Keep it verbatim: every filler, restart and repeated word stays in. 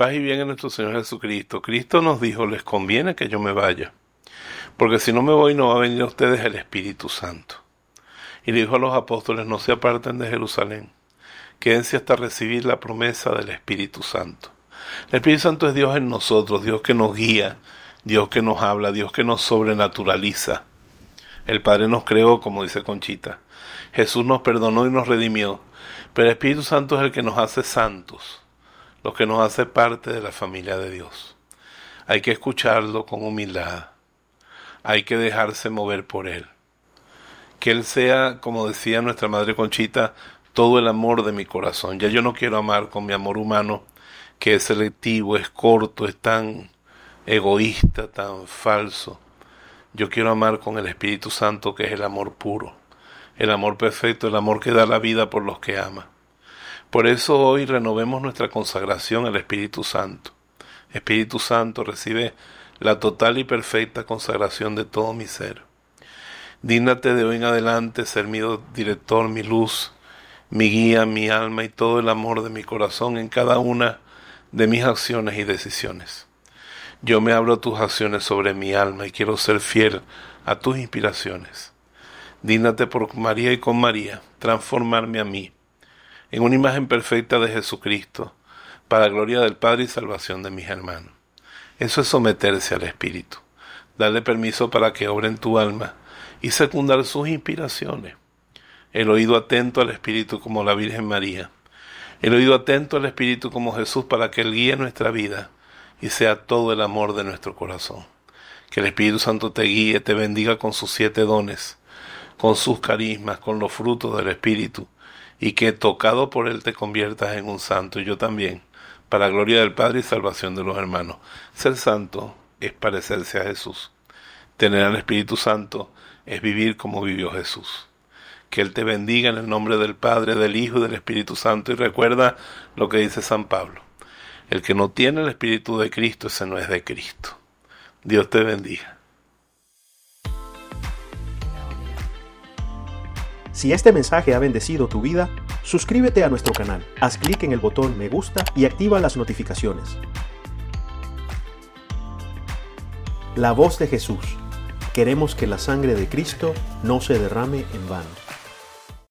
paz y bien en nuestro Señor Jesucristo. Cristo nos dijo, les conviene que yo me vaya, porque si no me voy no va a venir a ustedes el Espíritu Santo. Y le dijo a los apóstoles, no se aparten de Jerusalén, quédense hasta recibir la promesa del Espíritu Santo. El Espíritu Santo es Dios en nosotros, Dios que nos guía, Dios que nos habla, Dios que nos sobrenaturaliza. El Padre nos creó, como dice Conchita. Jesús nos perdonó y nos redimió. Pero el Espíritu Santo es el que nos hace santos, lo que nos hace parte de la familia de Dios. Hay que escucharlo con humildad. Hay que dejarse mover por Él. Que Él sea, como decía nuestra madre Conchita, todo el amor de mi corazón. Ya yo no quiero amar con mi amor humano, que es selectivo, es corto, es tan egoísta, tan falso. Yo quiero amar con el Espíritu Santo, que es el amor puro, el amor perfecto, el amor que da la vida por los que ama. Por eso hoy renovemos nuestra consagración al Espíritu Santo. Espíritu Santo, recibe la total y perfecta consagración de todo mi ser. Dígnate de hoy en adelante ser mi director, mi luz, mi guía, mi alma y todo el amor de mi corazón en cada una de mis acciones y decisiones. Yo me abro a tus acciones sobre mi alma y quiero ser fiel a tus inspiraciones. Dígnate por María y con María transformarme a mí en una imagen perfecta de Jesucristo para la gloria del Padre y salvación de mis hermanos. Eso es someterse al Espíritu, darle permiso para que obre en tu alma y secundar sus inspiraciones. El oído atento al Espíritu como la Virgen María. El oído atento al Espíritu como Jesús para que Él guíe nuestra vida y sea todo el amor de nuestro corazón. Que el Espíritu Santo te guíe, te bendiga con sus siete dones, con sus carismas, con los frutos del Espíritu, y que tocado por Él te conviertas en un santo, y yo también, para la gloria del Padre y salvación de los hermanos. Ser santo es parecerse a Jesús. Tener al Espíritu Santo es vivir como vivió Jesús. Que Él te bendiga en el nombre del Padre, del Hijo y del Espíritu Santo, y recuerda lo que dice San Pablo. El que no tiene el Espíritu de Cristo, ese no es de Cristo. Dios te bendiga. Si este mensaje ha bendecido tu vida, suscríbete a nuestro canal, haz clic en el botón me gusta y activa las notificaciones. La Voz de Jesús. Queremos que la sangre de Cristo no se derrame en vano.